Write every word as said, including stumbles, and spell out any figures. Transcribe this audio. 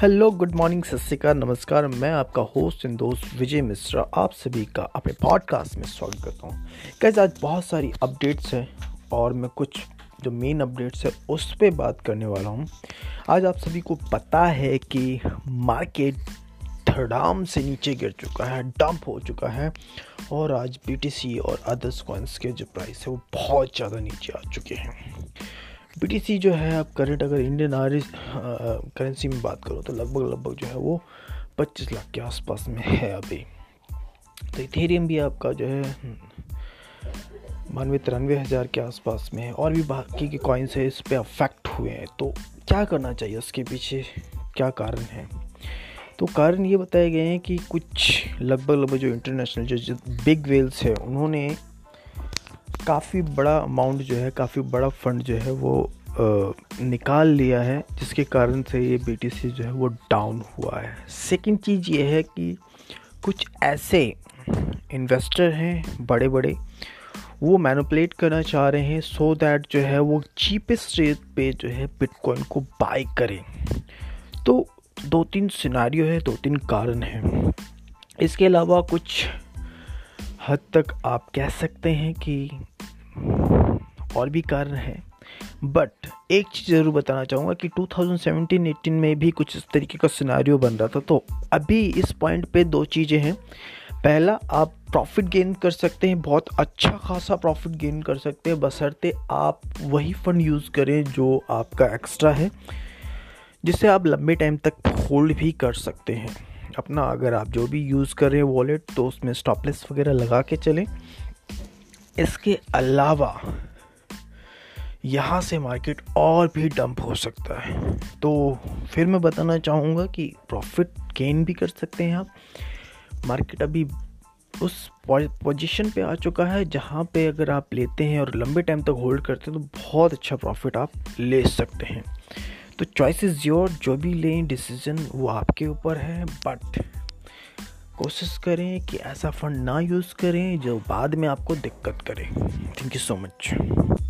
Hello, good morning, सत श्री अकाल, नमस्कार। मैं आपका होस्ट एंड दोस्त विजय मिश्रा आप सभी का अपने पॉडकास्ट में स्वागत करता हूँ। गाइस, आज बहुत सारी अपडेट्स हैं और मैं कुछ जो मेन अपडेट्स है उस पर बात करने वाला हूँ। आज आप सभी को पता है कि मार्केट धड़ाम से नीचे गिर चुका है, डंप हो चुका है और आज बी टी सी और अदर्स कॉइन्स के जो प्राइस है वो बहुत ज़्यादा नीचे आ चुके हैं। बी टी सी जो है अब करंट, अगर इंडियन आरिस करेंसी में बात करो तो लगभग लगभग जो है वो पच्चीस लाख के आसपास में है अभी। तो इथेरियम भी आपका जो है बानवे तिरानवे हज़ार के आसपास में है और भी बाकी के कॉइन्स है इस पर अफेक्ट हुए हैं। तो क्या करना चाहिए, उसके पीछे क्या कारण है? तो कारण ये बताए गए हैं कि कुछ लगभग लगभग जो इंटरनेशनल जो, जो बिग वेल्स है उन्होंने काफ़ी बड़ा अमाउंट जो है, काफ़ी बड़ा फंड जो है वो आ, निकाल लिया है, जिसके कारण से ये बी टी सी जो है वो डाउन हुआ है। सेकंड चीज़ ये है कि कुछ ऐसे इन्वेस्टर हैं बड़े बड़े, वो मैनिपुलेट करना चाह रहे हैं सो दैट जो है वो चीपेस्ट रेट पे जो है बिटकॉइन को बाय करें। तो दो तीन सिनारियो है, दो तीन कारण हैं। इसके अलावा कुछ हद तक आप कह सकते हैं कि और भी कारण हैं, बट एक चीज़ ज़रूर बताना चाहूँगा कि दो हज़ार सत्रह अठारह में भी कुछ इस तरीके का सिनारियो बन रहा था। तो अभी इस पॉइंट पे दो चीज़ें हैं। पहला, आप प्रॉफिट गेन कर सकते हैं, बहुत अच्छा खासा प्रॉफिट गेन कर सकते हैं, बशर्ते आप वही फंड यूज़ करें जो आपका एक्स्ट्रा है, जिससे आप लंबे टाइम तक होल्ड भी कर सकते हैं अपना। अगर आप जो भी यूज़ कर रहे हैं वॉलेट, तो उसमें स्टॉपलेस वगैरह लगा के चलें। इसके अलावा यहाँ से मार्केट और भी डंप हो सकता है, तो फिर मैं बताना चाहूँगा कि प्रॉफिट गेन भी कर सकते हैं आप। मार्केट अभी उस पोजीशन पे आ चुका है जहाँ पे अगर आप लेते हैं और लंबे टाइम तक होल्ड करते हैं तो बहुत अच्छा प्रॉफिट आप ले सकते हैं। तो चॉइस इज़ योर, जो भी लें डिसीजन वो आपके ऊपर है, बट कोशिश करें कि ऐसा फंड ना यूज़ करें जो बाद में आपको दिक्कत करे। Thank you so much.